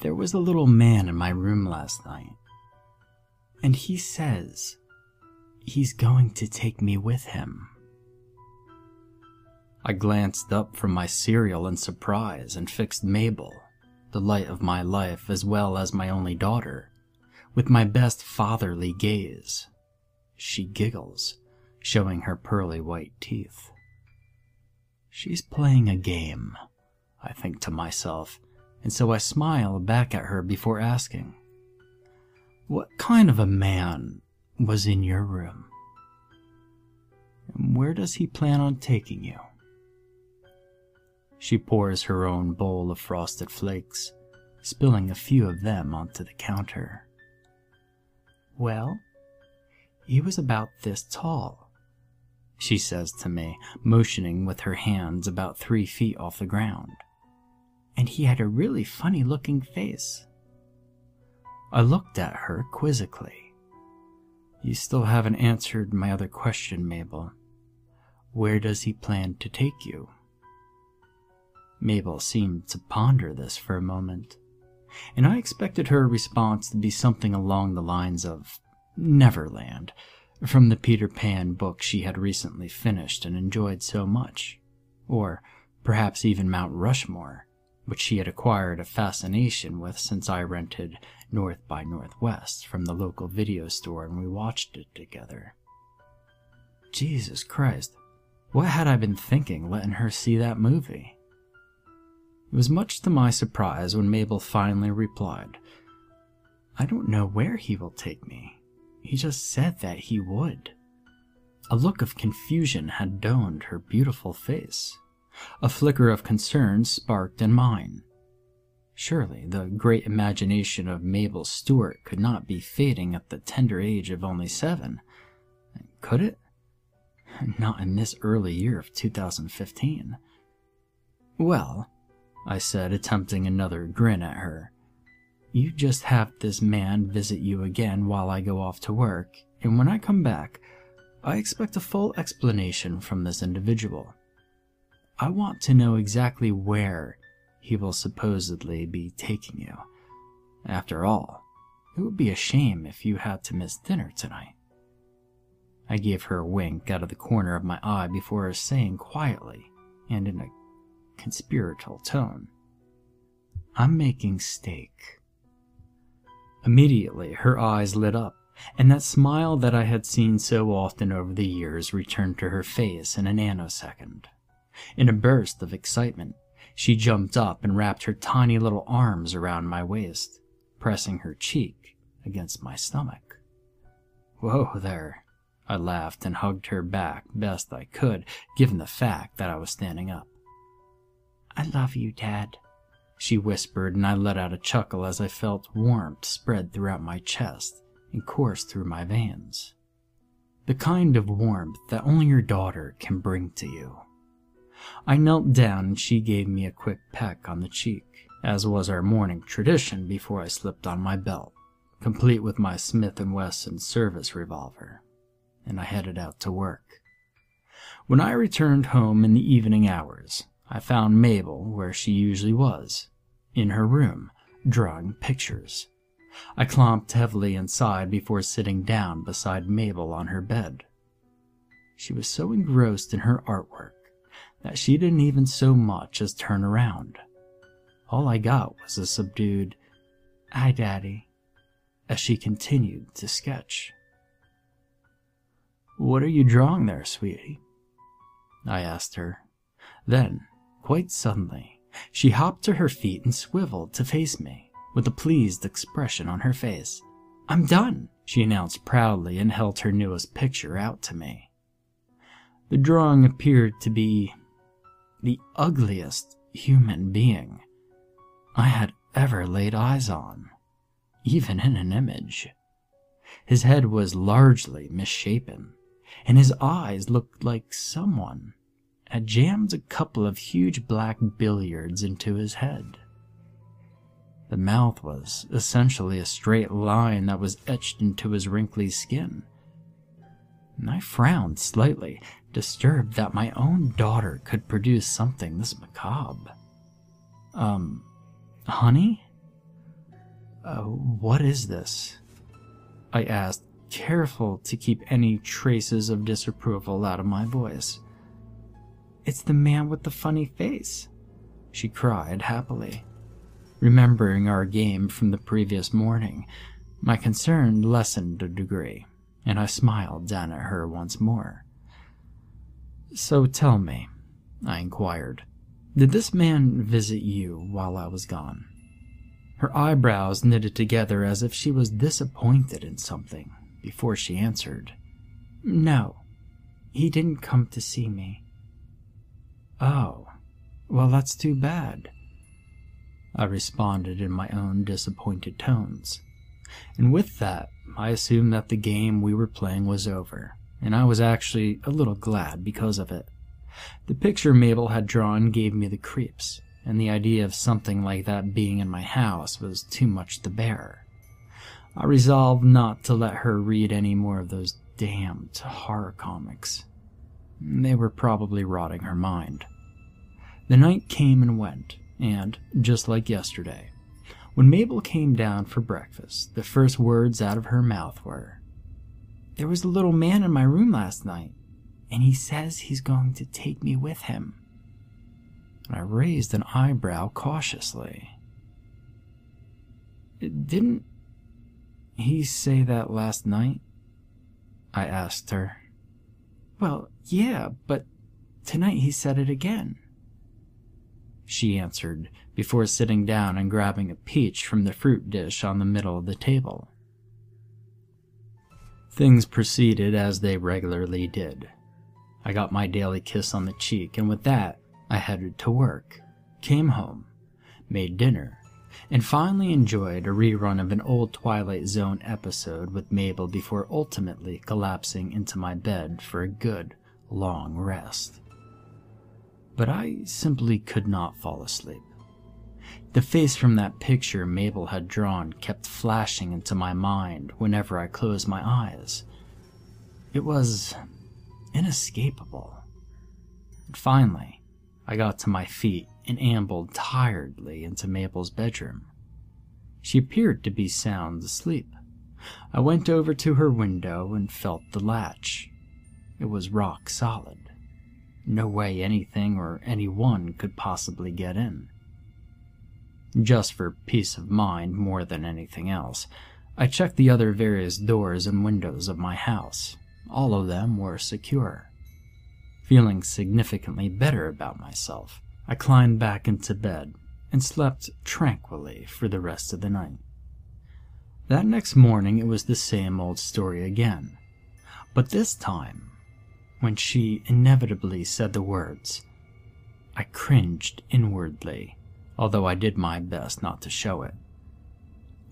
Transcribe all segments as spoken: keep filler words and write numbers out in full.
There was a little man in my room last night, and he says he's going to take me with him. I glanced up from my cereal in surprise and fixed Mabel, the light of my life as well as my only daughter, with my best fatherly gaze. She giggles, showing her pearly white teeth. She's playing a game, I think to myself, and so I smile back at her before asking, "What kind of a man was in your room? And where does he plan on taking you?" She pours her own bowl of frosted flakes, spilling a few of them onto the counter. "Well, he was about this tall," she says to me, motioning with her hands about three feet off the ground. "And he had a really funny-looking face." I looked at her quizzically. "You still haven't answered my other question, Mabel. Where does he plan to take you?" Mabel seemed to ponder this for a moment, and I expected her response to be something along the lines of Neverland, from the Peter Pan book she had recently finished and enjoyed so much, or perhaps even Mount Rushmore, which she had acquired a fascination with since I rented North by Northwest from the local video store and we watched it together. Jesus Christ, what had I been thinking letting her see that movie? It was much to my surprise when Mabel finally replied, "I don't know where he will take me. He just said that he would." A look of confusion had donned her beautiful face. A flicker of concern sparked in mine. Surely the great imagination of Mabel Stewart could not be fading at the tender age of only seven. Could it? Not in this early year of two thousand fifteen. "Well," I said, attempting another grin at her, "you just have this man visit you again while I go off to work, and when I come back, I expect a full explanation from this individual. I want to know exactly where he will supposedly be taking you. After all, it would be a shame if you had to miss dinner tonight." I gave her a wink out of the corner of my eye before saying quietly, and in a conspiratorial tone, "I'm making steak." Immediately, her eyes lit up, and that smile that I had seen so often over the years returned to her face in a nanosecond. In a burst of excitement, she jumped up and wrapped her tiny little arms around my waist, pressing her cheek against my stomach. "Whoa there," I laughed and hugged her back best I could, given the fact that I was standing up. "I love you, Dad," she whispered, and I let out a chuckle as I felt warmth spread throughout my chest and course through my veins. The kind of warmth that only your daughter can bring to you. I knelt down and she gave me a quick peck on the cheek, as was our morning tradition before I slipped on my belt, complete with my Smith and Wesson service revolver, and I headed out to work. When I returned home in the evening hours, I found Mabel where she usually was, in her room, drawing pictures. I clomped heavily inside before sitting down beside Mabel on her bed. She was so engrossed in her artwork that she didn't even so much as turn around. All I got was a subdued, "Hi, Daddy," as she continued to sketch. "What are you drawing there, sweetie?" I asked her. Then, quite suddenly, she hopped to her feet and swiveled to face me, with a pleased expression on her face. "I'm done," she announced proudly and held her newest picture out to me. The drawing appeared to be the ugliest human being I had ever laid eyes on, even in an image. His head was largely misshapen, and his eyes looked like someone had jammed a couple of huge black billiards into his head. The mouth was essentially a straight line that was etched into his wrinkly skin, and I frowned slightly, disturbed that my own daughter could produce something this macabre. Um, honey? Uh, what is this? I asked, careful to keep any traces of disapproval out of my voice. It's the man with the funny face, she cried happily, remembering our game from the previous morning. My concern lessened a degree, and I smiled down at her once more. So tell me, I inquired, did this man visit you while I was gone? Her eyebrows knitted together as if she was disappointed in something before she answered. No, he didn't come to see me. Oh, well, that's too bad, I responded in my own disappointed tones. And with that, I assumed that the game we were playing was over, and I was actually a little glad because of it. The picture Mabel had drawn gave me the creeps, and the idea of something like that being in my house was too much to bear. I resolved not to let her read any more of those damned horror comics. They were probably rotting her mind. The night came and went, and, just like yesterday, when Mabel came down for breakfast, the first words out of her mouth were, "There was a little man in my room last night, and he says he's going to take me with him." And I raised an eyebrow cautiously. "Didn't he say that last night?" I asked her. "Well, yeah, but tonight he said it again," she answered, before sitting down and grabbing a peach from the fruit dish on the middle of the table. Things proceeded as they regularly did. I got my daily kiss on the cheek, and with that, I headed to work, came home, made dinner, and finally enjoyed a rerun of an old Twilight Zone episode with Mabel before ultimately collapsing into my bed for a good, long rest. But I simply could not fall asleep. The face from that picture Mabel had drawn kept flashing into my mind whenever I closed my eyes. It was inescapable. And finally, I got to my feet and ambled tiredly into Mabel's bedroom. She appeared to be sound asleep. I went over to her window and felt the latch. It was rock solid. No way anything or anyone could possibly get in. Just for peace of mind more than anything else, I checked the other various doors and windows of my house. All of them were secure. Feeling significantly better about myself, I climbed back into bed and slept tranquilly for the rest of the night. That next morning it was the same old story again, but this time, when she inevitably said the words, I cringed inwardly, although I did my best not to show it.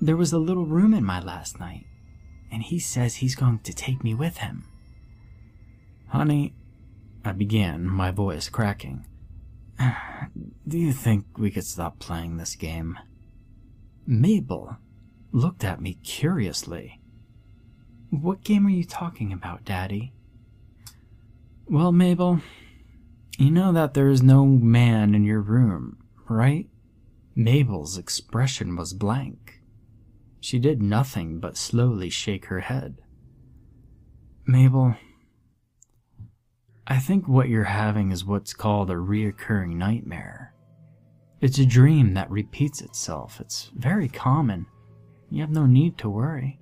"There was a little room in my last night, and he says he's going to take me with him." "Honey," I began, my voice cracking, "do you think we could stop playing this game?" Mabel looked at me curiously. "What game are you talking about, Daddy?" "Well, Mabel, you know that there is no man in your room, right?" Mabel's expression was blank. She did nothing but slowly shake her head. "Mabel, I think what you're having is what's called a reoccurring nightmare. It's a dream that repeats itself. It's very common. You have no need to worry."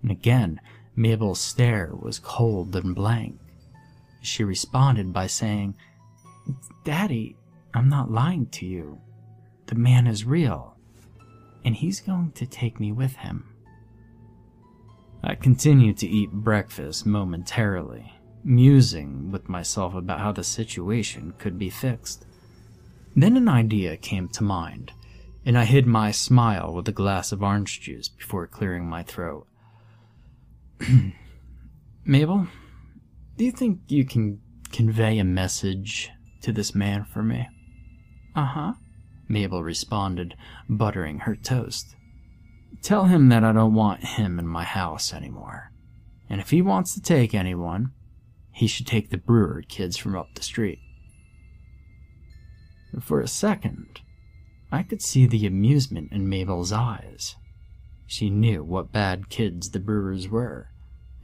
And again, Mabel's stare was cold and blank. She responded by saying, "Daddy, I'm not lying to you. The man is real, and he's going to take me with him." I continued to eat breakfast momentarily, musing with myself about how the situation could be fixed. Then an idea came to mind. and I hid my smile with a glass of orange juice before clearing my throat. "Mabel, do you think you can convey a message to this man for me?" "Uh-huh," Mabel responded, buttering her toast. "Tell him that I don't want him in my house anymore. And if he wants to take anyone, he should take the Brewer kids from up the street." For a second, I could see the amusement in Mabel's eyes. She knew what bad kids the Brewers were,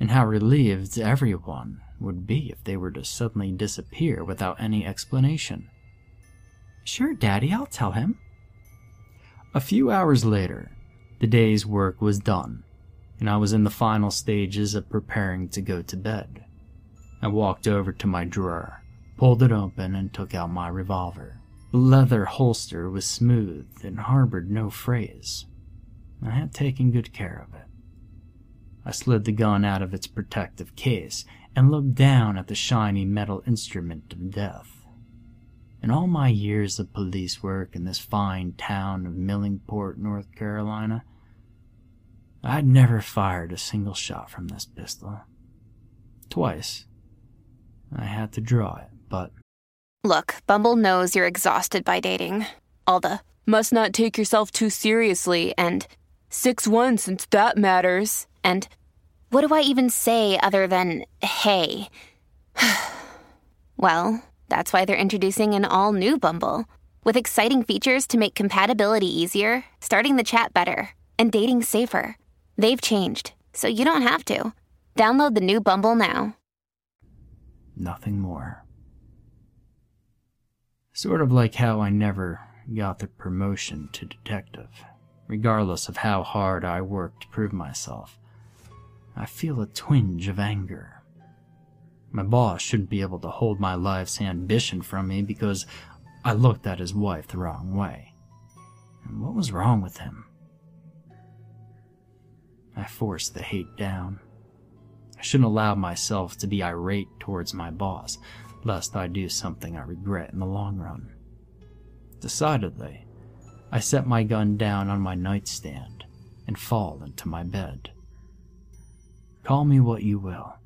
and how relieved everyone would be if they were to suddenly disappear without any explanation. "Sure, Daddy, I'll tell him." A few hours later, the day's work was done, and I was in the final stages of preparing to go to bed. I walked over to my drawer, pulled it open, and took out my revolver. The leather holster was smooth and harbored no phrase. I had taken good care of it. I slid the gun out of its protective case and looked down at the shiny metal instrument of death. In all my years of police work in this fine town of Millingport, North Carolina, I'd never fired a single shot from this pistol. Twice, I had to draw it, but... Look, Bumble knows you're exhausted by dating. All the must not take yourself too seriously, and six one since that matters, and what do I even say other than, hey? Well, that's why they're introducing an all-new Bumble, with exciting features to make compatibility easier, starting the chat better, and dating safer. They've changed, so you don't have to. Download the new Bumble now. Nothing more. Sort of like how I never got the promotion to detective. Regardless of how hard I worked to prove myself, I feel a twinge of anger. My boss shouldn't be able to hold my life's ambition from me because I looked at his wife the wrong way. And what was wrong with him? I forced the hate down. I shouldn't allow myself to be irate towards my boss, lest I do something I regret in the long run. Decidedly, I set my gun down on my nightstand and fall into my bed. Call me what you will,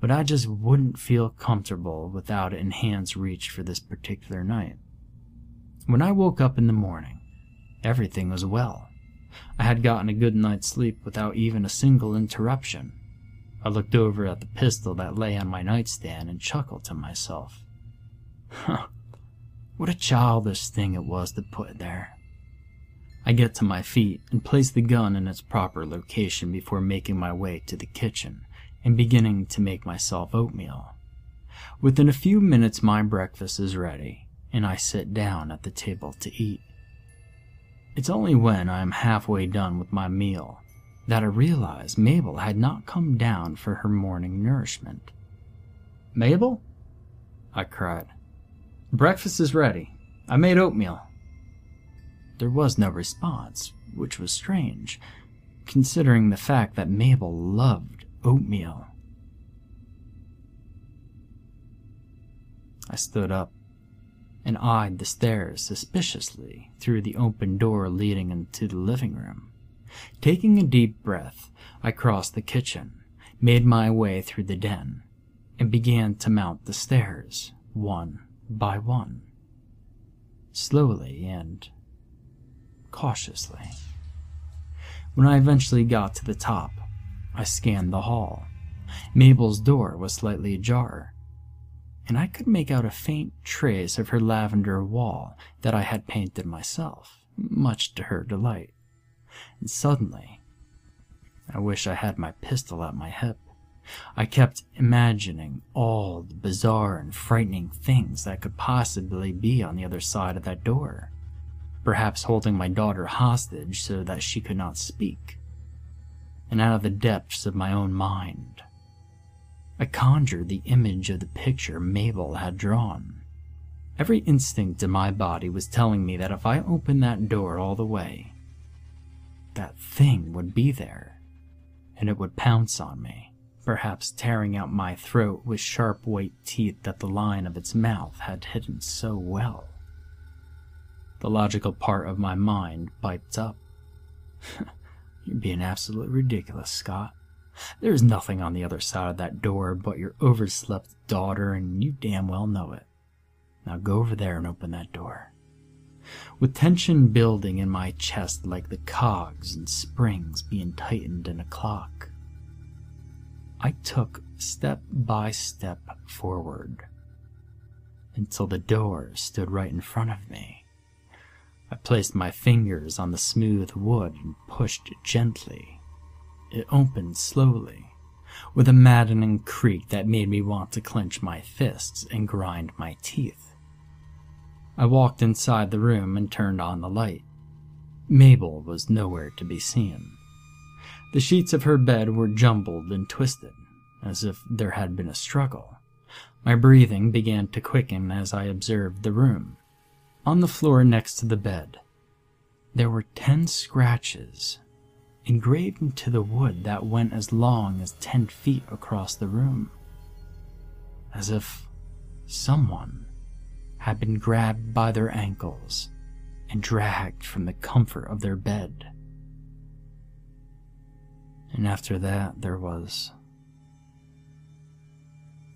but I just wouldn't feel comfortable without it in hand's reach for this particular night. When I woke up in the morning, everything was well. I had gotten a good night's sleep without even a single interruption. I looked over at the pistol that lay on my nightstand and chuckled to myself. Huh, what a childish thing it was to put there. I get to my feet and place the gun in its proper location before making my way to the kitchen and beginning to make myself oatmeal. Within a few minutes my breakfast is ready, and I sit down at the table to eat. It's only when I am halfway done with my meal that I realized Mabel had not come down for her morning nourishment. "Mabel?" I cried. "Breakfast is ready. I made oatmeal." There was no response, which was strange, considering the fact that Mabel loved oatmeal. I stood up and eyed the stairs suspiciously through the open door leading into the living room. Taking a deep breath, I crossed the kitchen, made my way through the den, and began to mount the stairs, one by one, slowly and cautiously. When I eventually got to the top, I scanned the hall. Mabel's door was slightly ajar, and I could make out a faint trace of her lavender wall that I had painted myself, much to her delight. And suddenly, I wish I had my pistol at my hip. I kept imagining all the bizarre and frightening things that could possibly be on the other side of that door, perhaps holding my daughter hostage so that she could not speak. And out of the depths of my own mind, I conjured the image of the picture Mabel had drawn. Every instinct in my body was telling me that if I opened that door all the way, that thing would be there, and it would pounce on me, perhaps tearing out my throat with sharp white teeth that the line of its mouth had hidden so well. The logical part of my mind piped up. You're being absolutely ridiculous, Scott. There's nothing on the other side of that door but your overslept daughter, and you damn well know it. Now go over there and open that door. With tension building in my chest like the cogs and springs being tightened in a clock, I took step by step forward until the door stood right in front of me. I placed my fingers on the smooth wood and pushed gently. It opened slowly, with a maddening creak that made me want to clench my fists and grind my teeth. I walked inside the room and turned on the light. Mabel was nowhere to be seen. The sheets of her bed were jumbled and twisted, as if there had been a struggle. My breathing began to quicken as I observed the room. On the floor next to the bed, there were ten scratches engraved into the wood that went as long as ten feet across the room, as if someone had been grabbed by their ankles and dragged from the comfort of their bed. And after that, there was...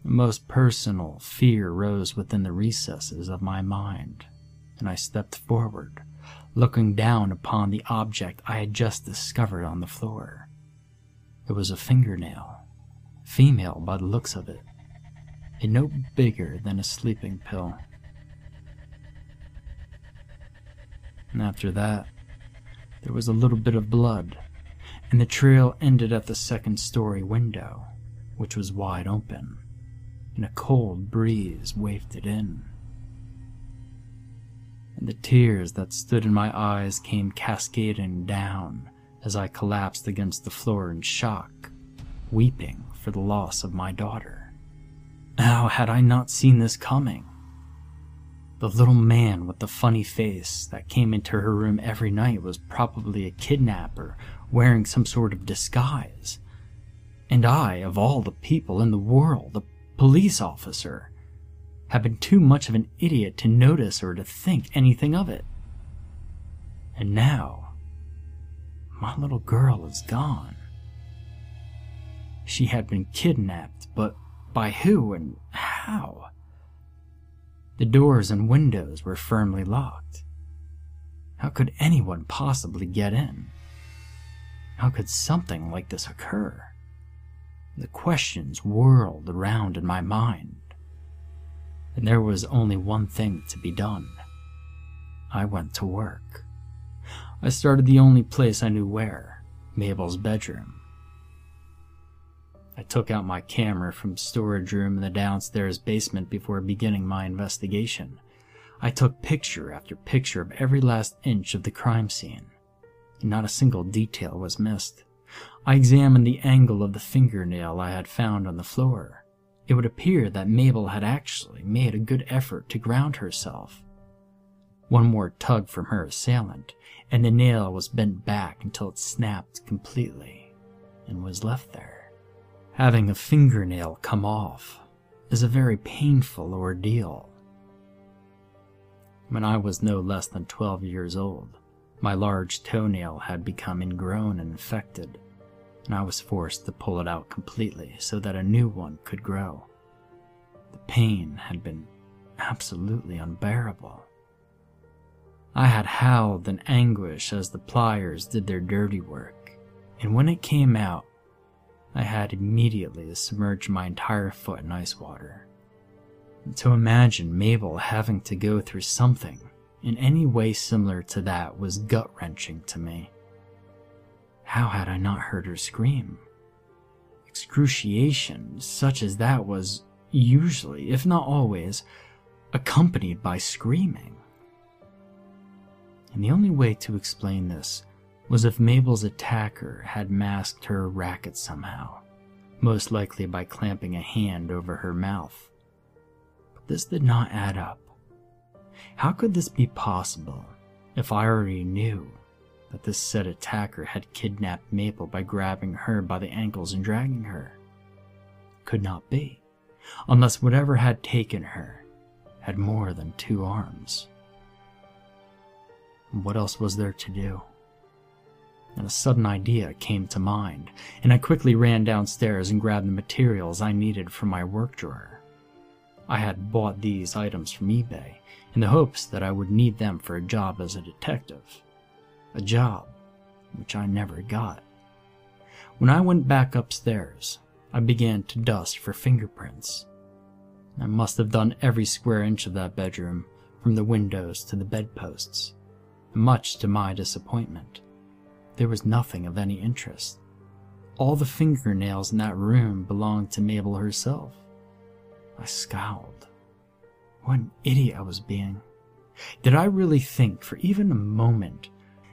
The most personal fear rose within the recesses of my mind, and I stepped forward, looking down upon the object I had just discovered on the floor. It was a fingernail, female by the looks of it, and no bigger than a sleeping pill. And after that, there was a little bit of blood, and the trail ended at the second story window, which was wide open, and a cold breeze wafted in. And the tears that stood in my eyes came cascading down as I collapsed against the floor in shock, weeping for the loss of my daughter. How had I not seen this coming? The little man with the funny face that came into her room every night was probably a kidnapper wearing some sort of disguise. And I, of all the people in the world, a police officer, had been too much of an idiot to notice or to think anything of it. And now, my little girl is gone. She had been kidnapped, but by who and how? The doors and windows were firmly locked. How could anyone possibly get in? How could something like this occur? The questions whirled around in my mind. And there was only one thing to be done. I went to work. I started the only place I knew where, Mabel's bedroom. I took out my camera from storage room in the downstairs basement before beginning my investigation. I took picture after picture of every last inch of the crime scene. Not a single detail was missed. I examined the angle of the fingernail I had found on the floor. It would appear that Mabel had actually made a good effort to ground herself. One more tug from her assailant, and the nail was bent back until it snapped completely and was left there. Having a fingernail come off is a very painful ordeal. When I was no less than twelve years old, my large toenail had become ingrown and infected, and I was forced to pull it out completely so that a new one could grow. The pain had been absolutely unbearable. I had howled in anguish as the pliers did their dirty work, and when it came out, I had immediately to submerge my entire foot in ice water. And to imagine Mabel having to go through something in any way similar to that was gut-wrenching to me. How had I not heard her scream? Excruciation, such as that, was usually, if not always, accompanied by screaming. And the only way to explain this was if Mabel's attacker had masked her racket somehow, most likely by clamping a hand over her mouth. But this did not add up. How could this be possible if I already knew that this said attacker had kidnapped Mabel by grabbing her by the ankles and dragging her? Could not be, unless whatever had taken her had more than two arms. What else was there to do? And a sudden idea came to mind, and I quickly ran downstairs and grabbed the materials I needed from my work drawer. I had bought these items from eBay in the hopes that I would need them for a job as a detective, a job which I never got. When I went back upstairs, I began to dust for fingerprints. I must have done every square inch of that bedroom, from the windows to the bedposts, and much to my disappointment, there was nothing of any interest. All the fingernails in that room belonged to Mabel herself. I scowled. What an idiot I was being. Did I really think for even a moment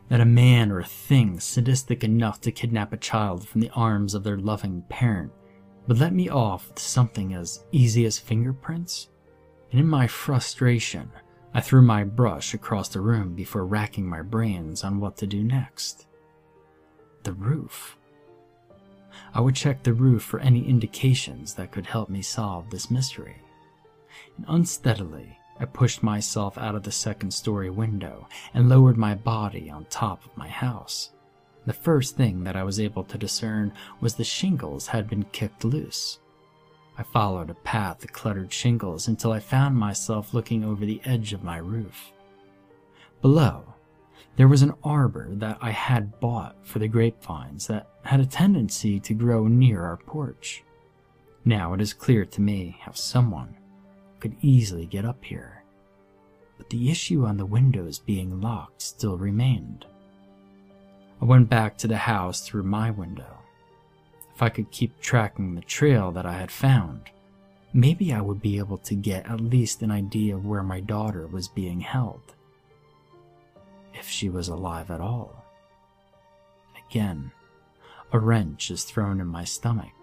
that a man or a thing sadistic enough to kidnap a child from the arms of their loving parent would let me off with something as easy as fingerprints? And in my frustration, I threw my brush across the room before racking my brains on what to do next. The roof. I would check the roof for any indications that could help me solve this mystery. And unsteadily, I pushed myself out of the second-story window and lowered my body on top of my house. The first thing that I was able to discern was the shingles had been kicked loose. I followed a path of cluttered shingles until I found myself looking over the edge of my roof. Below, there was an arbor that I had bought for the grapevines that had a tendency to grow near our porch. Now it is clear to me how someone could easily get up here, but the issue on the windows being locked still remained. I went back to the house through my window. If I could keep tracking the trail that I had found, maybe I would be able to get at least an idea of where my daughter was being held. If she was alive at all. Again, a wrench is thrown in my stomach,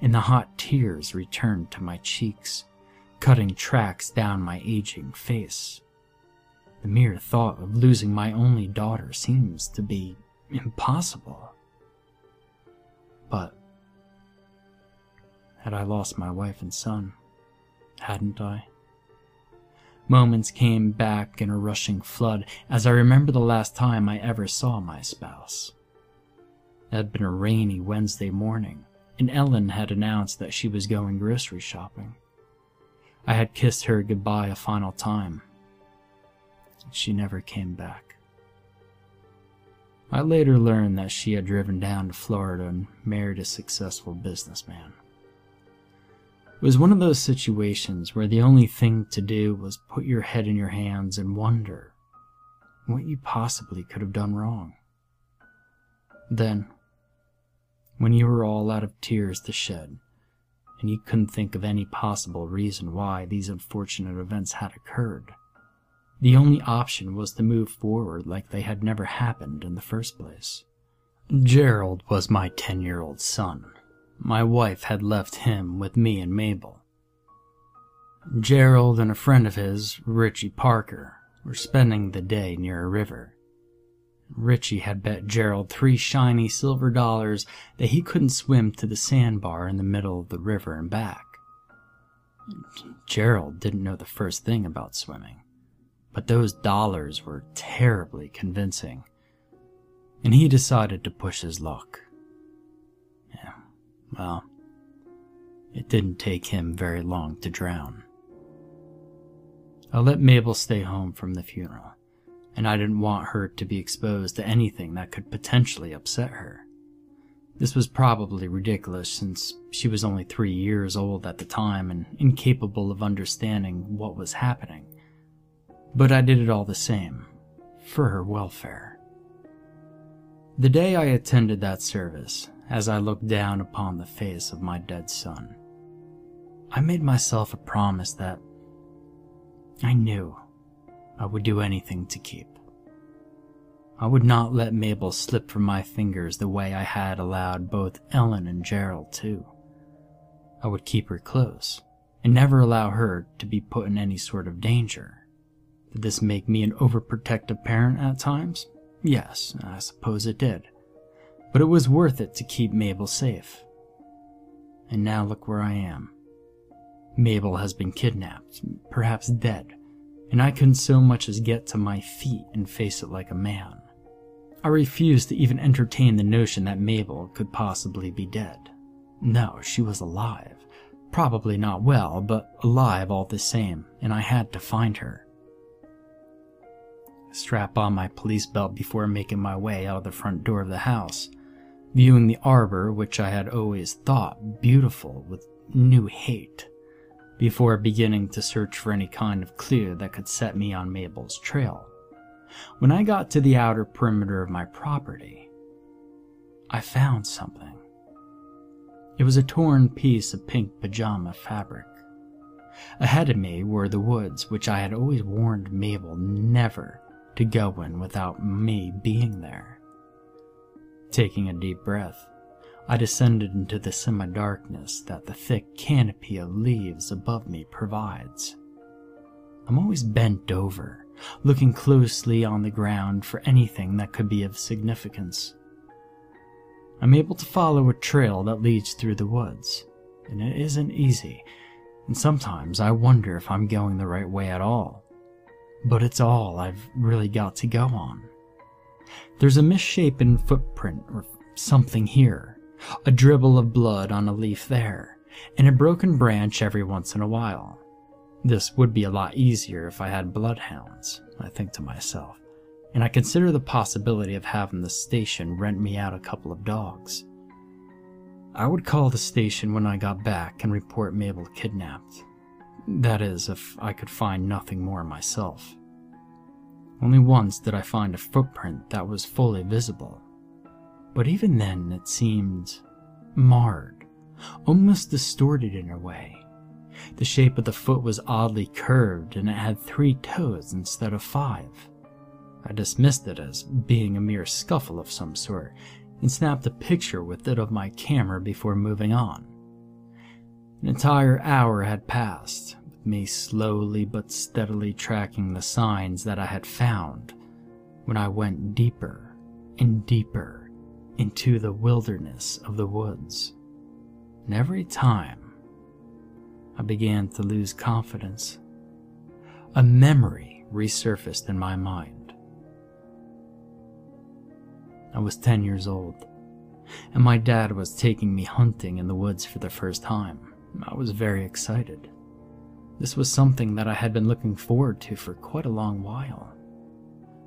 and the hot tears return to my cheeks, cutting tracks down my aging face. The mere thought of losing my only daughter seems to be impossible. But had I lost my wife and son? Hadn't I? Moments came back in a rushing flood as I remember the last time I ever saw my spouse. It had been a rainy Wednesday morning, and Ellen had announced that she was going grocery shopping. I had kissed her goodbye a final time. She never came back. I later learned that she had driven down to Florida and married a successful businessman. It was one of those situations where the only thing to do was put your head in your hands and wonder what you possibly could have done wrong. Then, when you were all out of tears to shed, and you couldn't think of any possible reason why these unfortunate events had occurred, the only option was to move forward like they had never happened in the first place. Gerald was my ten-year-old son. My wife had left him with me and Mabel. Gerald and a friend of his, Richie Parker, were spending the day near a river. Richie had bet Gerald three shiny silver dollars that he couldn't swim to the sandbar in the middle of the river and back. Gerald didn't know the first thing about swimming, but those dollars were terribly convincing, and he decided to push his luck. Well, it didn't take him very long to drown. I let Mabel stay home from the funeral, and I didn't want her to be exposed to anything that could potentially upset her. This was probably ridiculous since she was only three years old at the time and incapable of understanding what was happening. But I did it all the same, for her welfare. The day I attended that service, as I looked down upon the face of my dead son, I made myself a promise that I knew I would do anything to keep. I would not let Mabel slip from my fingers the way I had allowed both Ellen and Gerald to. I would keep her close and never allow her to be put in any sort of danger. Did this make me an overprotective parent at times? Yes, I suppose it did. But it was worth it to keep Mabel safe. And now look where I am. Mabel has been kidnapped, perhaps dead, and I couldn't so much as get to my feet and face it like a man. I refused to even entertain the notion that Mabel could possibly be dead. No, she was alive. Probably not well, but alive all the same, and I had to find her. I strap on my police belt before making my way out of the front door of the house, viewing the arbor, which I had always thought beautiful, with new hate, before beginning to search for any kind of clue that could set me on Mabel's trail. When I got to the outer perimeter of my property, I found something. It was a torn piece of pink pajama fabric. Ahead of me were the woods, which I had always warned Mabel never to go in without me being there. Taking a deep breath, I descended into the semi-darkness that the thick canopy of leaves above me provides. I'm always bent over, looking closely on the ground for anything that could be of significance. I'm able to follow a trail that leads through the woods, and it isn't easy, and sometimes I wonder if I'm going the right way at all. But it's all I've really got to go on. There's a misshapen footprint or something here. A dribble of blood on a leaf there, and a broken branch every once in a while. This would be a lot easier if I had bloodhounds, I think to myself, and I consider the possibility of having the station rent me out a couple of dogs. I would call the station when I got back and report Mabel kidnapped. That is, if I could find nothing more myself. Only once did I find a footprint that was fully visible. But even then, it seemed marred, almost distorted in a way. The shape of the foot was oddly curved, and it had three toes instead of five. I dismissed it as being a mere scuffle of some sort, and snapped a picture with it of my camera before moving on. An entire hour had passed, with me slowly but steadily tracking the signs that I had found, when I went deeper and deeper into the wilderness of the woods, and every time I began to lose confidence. A memory resurfaced in my mind. I was ten years old, and my dad was taking me hunting in the woods for the first time. I was very excited. This was something that I had been looking forward to for quite a long while.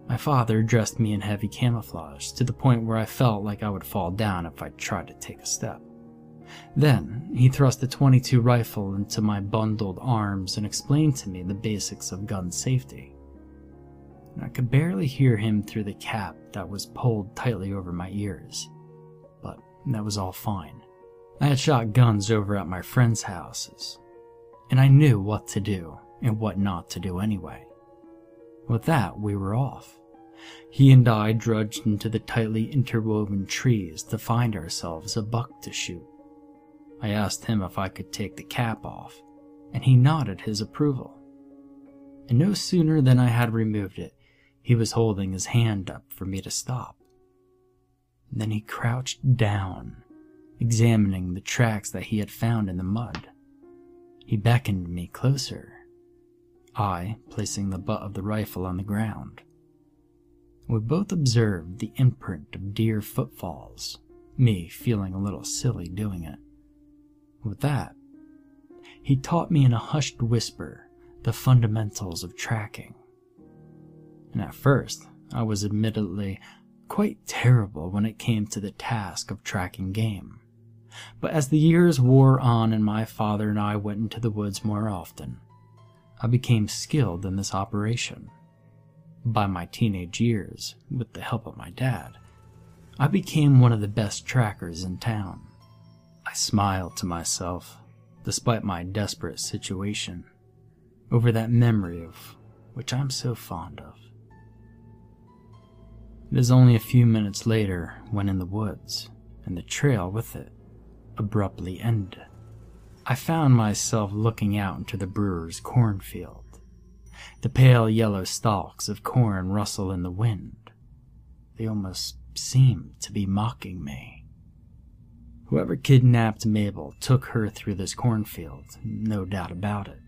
My father dressed me in heavy camouflage, to the point where I felt like I would fall down if I tried to take a step. Then, he thrust a twenty-two rifle into my bundled arms and explained to me the basics of gun safety. I could barely hear him through the cap that was pulled tightly over my ears, but that was all fine. I had shot guns over at my friends' houses, and I knew what to do and what not to do anyway. With that, we were off. He and I drudged into the tightly interwoven trees to find ourselves a buck to shoot. I asked him if I could take the cap off, and he nodded his approval. And no sooner than I had removed it, he was holding his hand up for me to stop. And then he crouched down, examining the tracks that he had found in the mud. He beckoned me closer, I placing the butt of the rifle on the ground. We both observed the imprint of deer footfalls, me feeling a little silly doing it. With that, he taught me in a hushed whisper the fundamentals of tracking. And at first, I was admittedly quite terrible when it came to the task of tracking game. But as the years wore on and my father and I went into the woods more often, I became skilled in this operation. By my teenage years, with the help of my dad, I became one of the best trackers in town. I smiled to myself, despite my desperate situation, over that memory of which I'm so fond of. It is only a few minutes later when in the woods, and the trail with it, abruptly ended. I found myself looking out into the brewer's cornfield. The pale yellow stalks of corn rustle in the wind. They almost seemed to be mocking me. Whoever kidnapped Mabel took her through this cornfield, no doubt about it.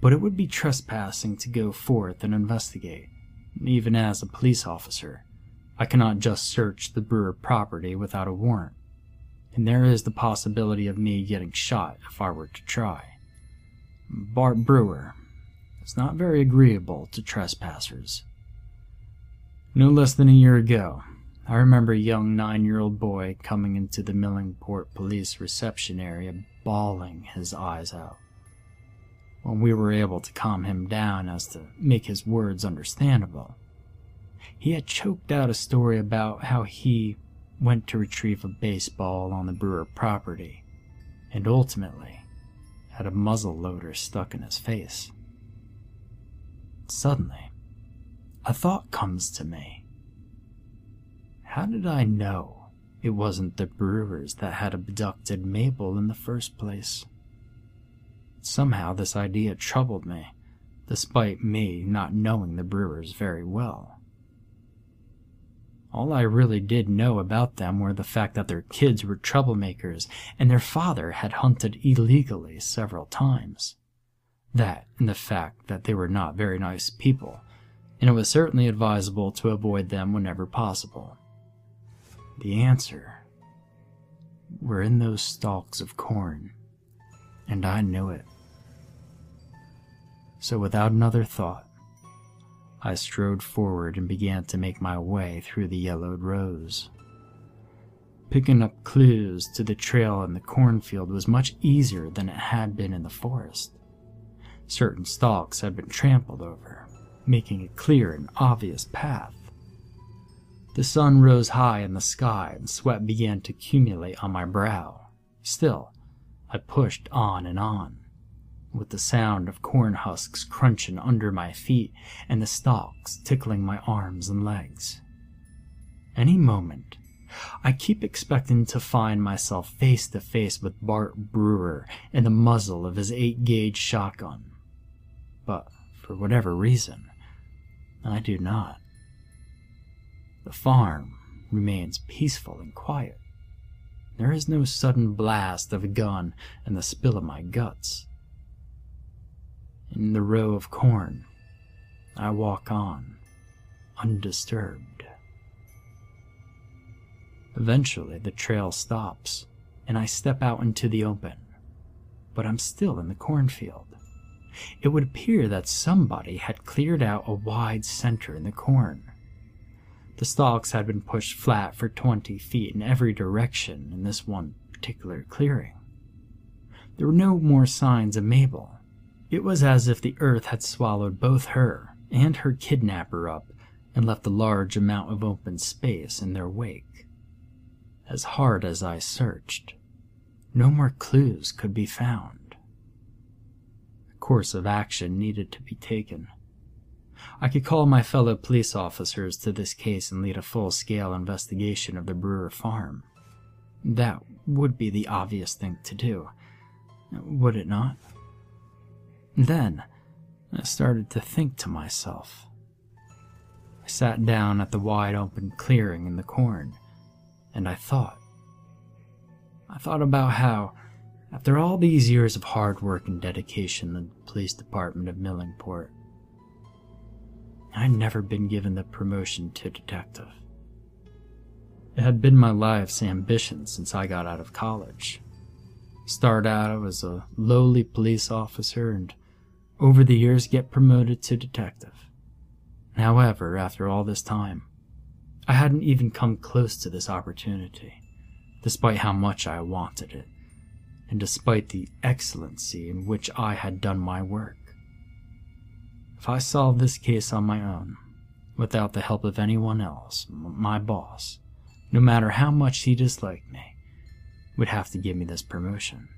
but it would be trespassing to go forth and investigate, even as a police officer. I cannot just search the Brewer property without a warrant, and there is the possibility of me getting shot if I were to try. Bart Brewer is not very agreeable to trespassers. No less than a year ago, I remember a young nine-year-old boy coming into the Millingport police reception area bawling his eyes out. When we were able to calm him down as to make his words understandable, he had choked out a story about how he went to retrieve a baseball on the Brewer property and ultimately had a muzzle loader stuck in his face. Suddenly, a thought comes to me. How did I know it wasn't the Brewers that had abducted Mabel in the first place? Somehow this idea troubled me, despite me not knowing the Brewers very well. All I really did know about them were the fact that their kids were troublemakers and their father had hunted illegally several times. That and the fact that they were not very nice people, and it was certainly advisable to avoid them whenever possible. The answer were in those stalks of corn, and I knew it. So without another thought, I strode forward and began to make my way through the yellowed rows. Picking up clues to the trail in the cornfield was much easier than it had been in the forest. Certain stalks had been trampled over, making a clear and obvious path. The sun rose high in the sky and sweat began to accumulate on my brow. Still, I pushed on and on, with the sound of corn husks crunching under my feet and the stalks tickling my arms and legs. Any moment, I keep expecting to find myself face to face with Bart Brewer and the muzzle of his eight-gauge shotgun. But for whatever reason, I do not. The farm remains peaceful and quiet. There is no sudden blast of a gun and the spill of my guts. In the row of corn, I walk on, undisturbed. Eventually, the trail stops, and I step out into the open, but I'm still in the cornfield. It would appear that somebody had cleared out a wide center in the corn. The stalks had been pushed flat for twenty feet in every direction in this one particular clearing. There were no more signs of Mabel. It was as if the earth had swallowed both her and her kidnapper up and left a large amount of open space in their wake. As hard as I searched, no more clues could be found. A course of action needed to be taken. I could call my fellow police officers to this case and lead a full-scale investigation of the Brewer farm. That would be the obvious thing to do, would it not? Then, I started to think to myself. I sat down at the wide-open clearing in the corn, and I thought. I thought about how, after all these years of hard work and dedication in the police department of Millingport, I'd never been given the promotion to detective. It had been my life's ambition since I got out of college. Start out as a lowly police officer and over the years get promoted to detective. However, after all this time, I hadn't even come close to this opportunity, despite how much I wanted it, and despite the excellency in which I had done my work. If I solved this case on my own, without the help of anyone else, my boss, no matter how much he disliked me, would have to give me this promotion.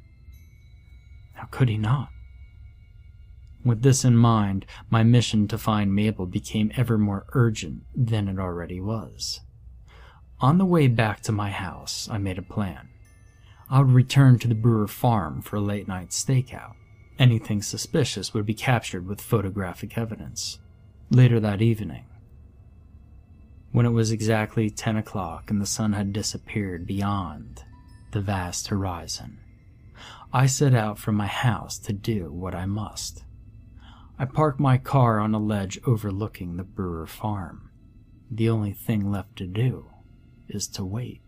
How could he not? With this in mind, my mission to find Mabel became ever more urgent than it already was. On the way back to my house, I made a plan. I would return to the Brewer farm for a late-night stakeout. Anything suspicious would be captured with photographic evidence. Later that evening, when it was exactly ten o'clock and the sun had disappeared beyond the vast horizon, I set out from my house to do what I must. I parked my car on a ledge overlooking the Brewer farm. The only thing left to do is to wait.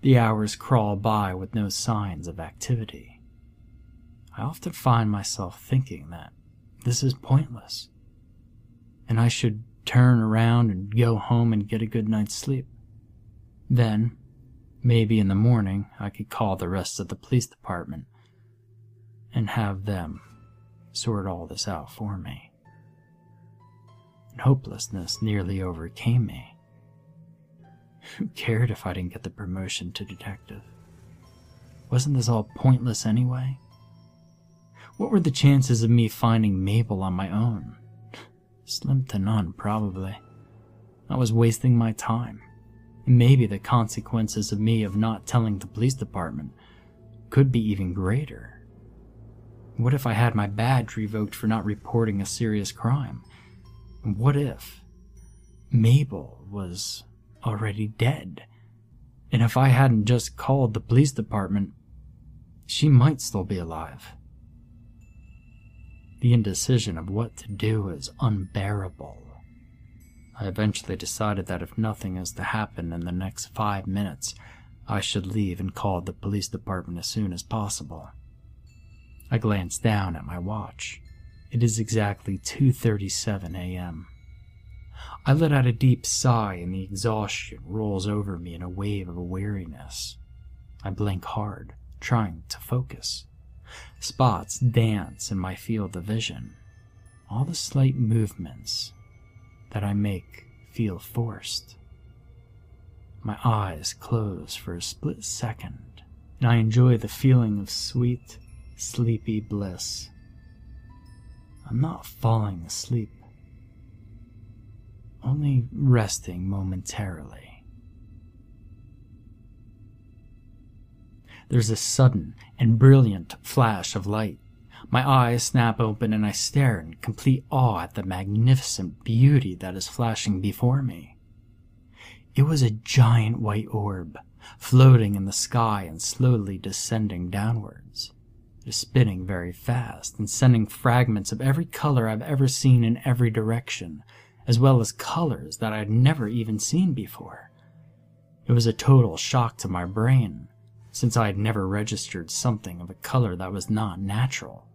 The hours crawl by with no signs of activity. I often find myself thinking that this is pointless, and I should turn around and go home and get a good night's sleep. Then, maybe in the morning, I could call the rest of the police department and have them sort all this out for me. And hopelessness nearly overcame me. Who cared if I didn't get the promotion to detective? Wasn't this all pointless anyway? What were the chances of me finding Mabel on my own? Slim to none, probably. I was wasting my time. And maybe the consequences of me of not telling the police department could be even greater. What if I had my badge revoked for not reporting a serious crime? And what if Mabel was already dead? And if I hadn't just called the police department, she might still be alive. The indecision of what to do is unbearable. I eventually decided that if nothing is to happen in the next five minutes, I should leave and call the police department as soon as possible. I glanced down at my watch. It is exactly two thirty-seven a m I let out a deep sigh and the exhaustion rolls over me in a wave of weariness. I blink hard, trying to focus. Spots dance in my field of vision. All the slight movements that I make feel forced. My eyes close for a split second, and I enjoy the feeling of sweet, sleepy bliss. I'm not falling asleep, only resting momentarily. There's a sudden and brilliant flash of light. My eyes snap open and I stare in complete awe at the magnificent beauty that is flashing before me. It was a giant white orb, floating in the sky and slowly descending downwards. It is spinning very fast and sending fragments of every color I've ever seen in every direction, as well as colors that I'd never even seen before. It was a total shock to my brain, since I had never registered something of a color that was not natural.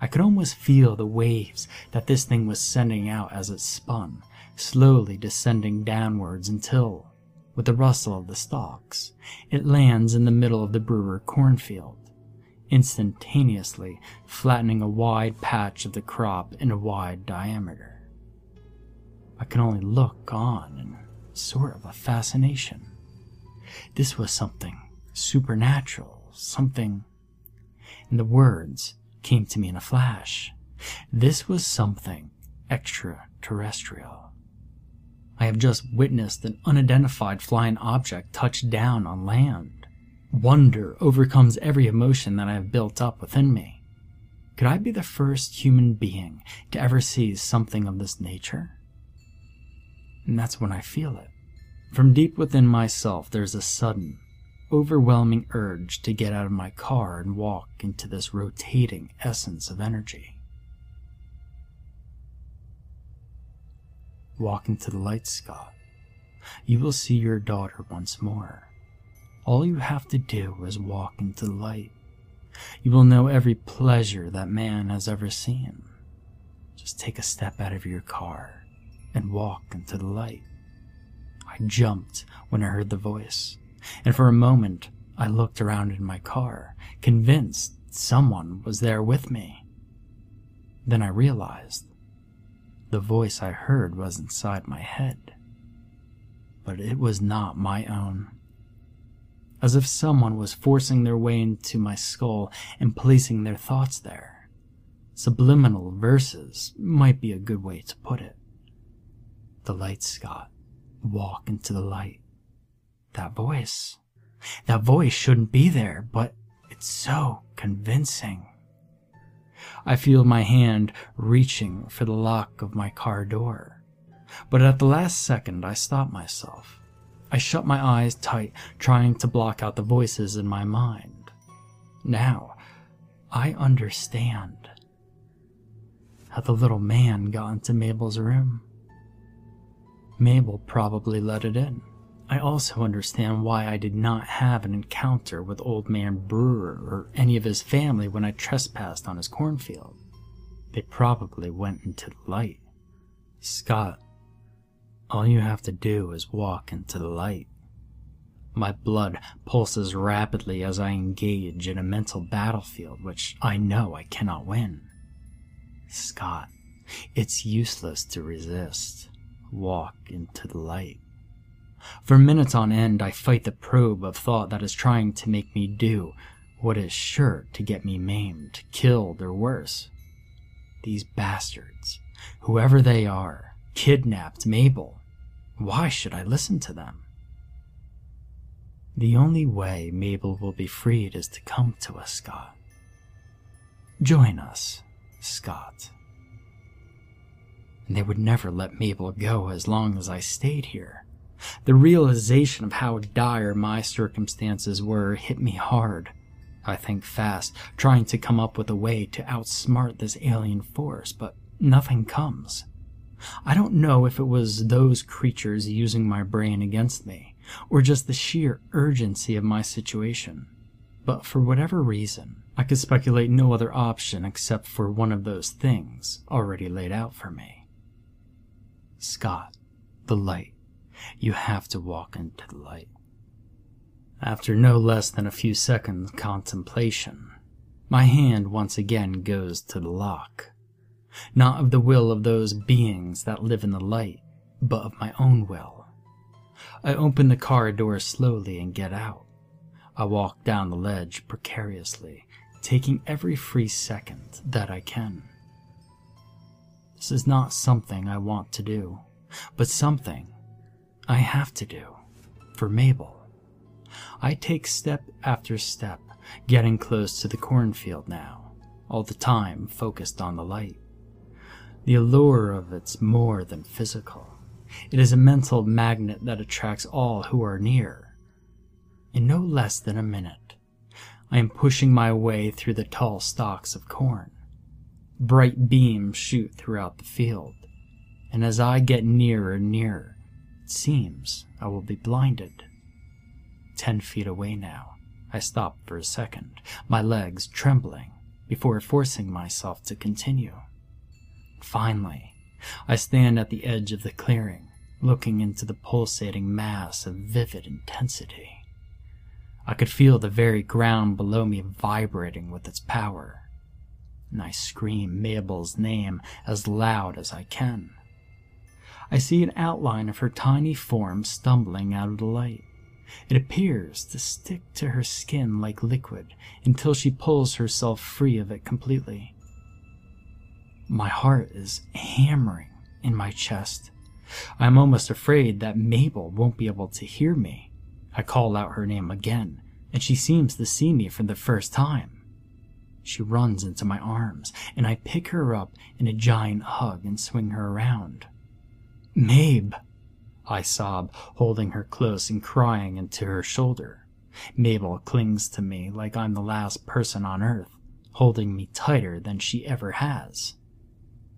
I could almost feel the waves that this thing was sending out as it spun, slowly descending downwards until, with the rustle of the stalks, it lands in the middle of the Brewer cornfield, instantaneously flattening a wide patch of the crop in a wide diameter. I can only look on in sort of a fascination. This was something supernatural, something, and the words came to me in a flash. This was something extraterrestrial. I have just witnessed an unidentified flying object touch down on land. Wonder overcomes every emotion that I have built up within me. Could I be the first human being to ever see something of this nature? And that's when I feel it. From deep within myself, there's a sudden, overwhelming urge to get out of my car and walk into this rotating essence of energy. Walk into the light, Scott. You will see your daughter once more. All you have to do is walk into the light. You will know every pleasure that man has ever seen. Just take a step out of your car and walk into the light. I jumped when I heard the voice. And for a moment, I looked around in my car, convinced someone was there with me. Then I realized the voice I heard was inside my head, but it was not my own. As if someone was forcing their way into my skull and placing their thoughts there. Subliminal verses might be a good way to put it. The light, Scott. Walk into the light. That voice. That voice shouldn't be there, but it's so convincing. I feel my hand reaching for the lock of my car door, but at the last second I stop myself. I shut my eyes tight, trying to block out the voices in my mind. Now, I understand. how the little man got into Mabel's room. Mabel probably let it in. I also understand why I did not have an encounter with Old Man Brewer or any of his family when I trespassed on his cornfield. They probably went into the light. Scott, all you have to do is walk into the light. My blood pulses rapidly as I engage in a mental battlefield which I know I cannot win. Scott, it's useless to resist. Walk into the light. For minutes on end, I fight the probe of thought that is trying to make me do what is sure to get me maimed, killed, or worse. These bastards, whoever they are, kidnapped Mabel. Why should I listen to them? The only way Mabel will be freed is to come to us, Scott. Join us, Scott. And they would never let Mabel go as long as I stayed here. The realization of how dire my circumstances were hit me hard. I think fast, trying to come up with a way to outsmart this alien force, but nothing comes. I don't know if it was those creatures using my brain against me, or just the sheer urgency of my situation. But for whatever reason, I could speculate no other option except for one of those things already laid out for me. Scott, the light. You have to walk into the light. After no less than a few seconds' contemplation, my hand once again goes to the lock. Not of the will of those beings that live in the light, but of my own will. I open the car door slowly and get out. I walk down the ledge precariously, taking every free second that I can. This is not something I want to do, but something I have to do for Mabel. I take step after step, getting close to the cornfield now, all the time focused on the light. The allure of it's more than physical. It is a mental magnet that attracts all who are near. In no less than a minute, I am pushing my way through the tall stalks of corn. Bright beams shoot throughout the field, and as I get nearer and nearer, seems I will be blinded. Ten feet away now, I stop for a second, my legs trembling, before forcing myself to continue. Finally, I stand at the edge of the clearing, looking into the pulsating mass of vivid intensity. I could feel the very ground below me vibrating with its power, and I scream Mabel's name as loud as I can. I see an outline of her tiny form stumbling out of the light. It appears to stick to her skin like liquid until she pulls herself free of it completely. My heart is hammering in my chest. I'm almost afraid that Mabel won't be able to hear me. I call out her name again, and she seems to see me for the first time. She runs into my arms, and I pick her up in a giant hug and swing her around. "Mabe," I sob, holding her close and crying into her shoulder. Mabel clings to me like I'm the last person on earth, holding me tighter than she ever has.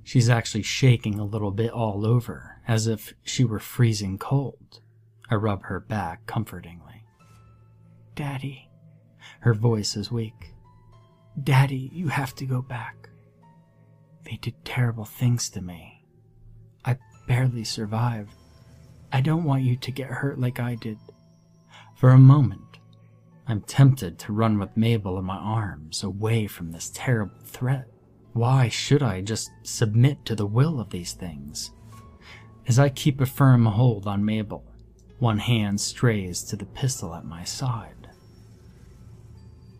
She's actually shaking a little bit all over, as if she were freezing cold. I rub her back comfortingly. "Daddy." Her voice is weak. "Daddy, you have to go back. They did terrible things to me. Barely survived. I don't want you to get hurt like I did." For a moment, I'm tempted to run with Mabel in my arms, away from this terrible threat. Why should I just submit to the will of these things? As I keep a firm hold on Mabel, one hand strays to the pistol at my side.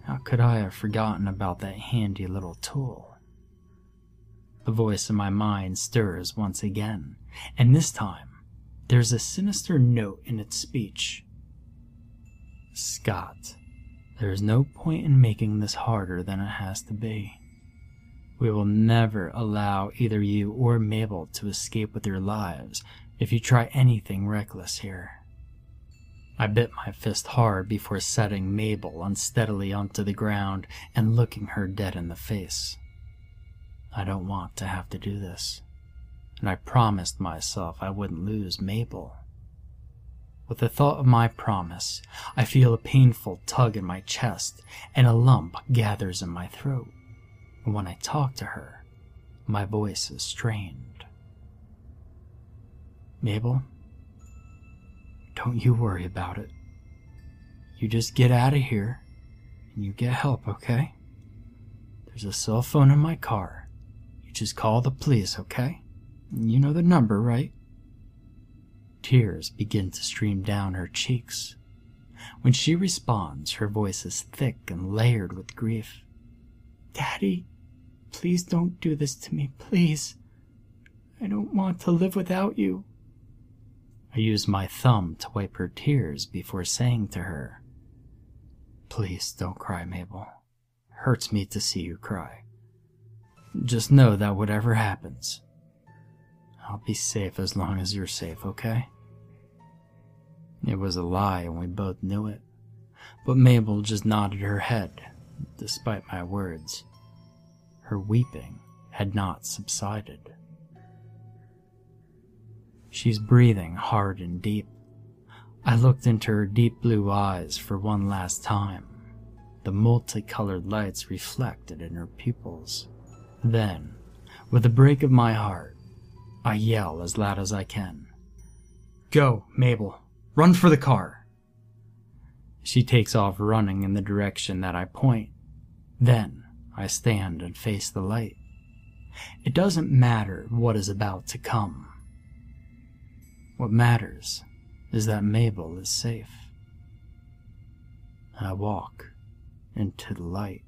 How could I have forgotten about that handy little tool? The voice in my mind stirs once again, and this time, there's a sinister note in its speech. "Scott, there's no point in making this harder than it has to be. We will never allow either you or Mabel to escape with your lives if you try anything reckless here." I bit my fist hard before setting Mabel unsteadily onto the ground and looking her dead in the face. I don't want to have to do this, and I promised myself I wouldn't lose Mabel. With the thought of my promise, I feel a painful tug in my chest and a lump gathers in my throat, and when I talk to her, my voice is strained. Mabel, don't you worry about it. You just get out of here and you get help, okay? There's a cell phone in my car. You just call the police, okay? You know the number, right? Tears begin to stream down her cheeks. When she responds, her voice is thick and layered with grief. Daddy, please don't do this to me, please. I don't want to live without you. I use my thumb to wipe her tears before saying to her, Please don't cry, Mabel. It hurts me to see you cry. Just know that whatever happens, I'll be safe as long as you're safe, okay? It was a lie and we both knew it, but Mabel just nodded her head, despite my words. Her weeping had not subsided. She's breathing hard and deep. I looked into her deep blue eyes for one last time. The multicolored lights reflected in her pupils. Then, with a break of my heart, I yell as loud as I can. Go, Mabel. Run for the car. She takes off running in the direction that I point. Then, I stand and face the light. It doesn't matter what is about to come. What matters is that Mabel is safe. I walk into the light.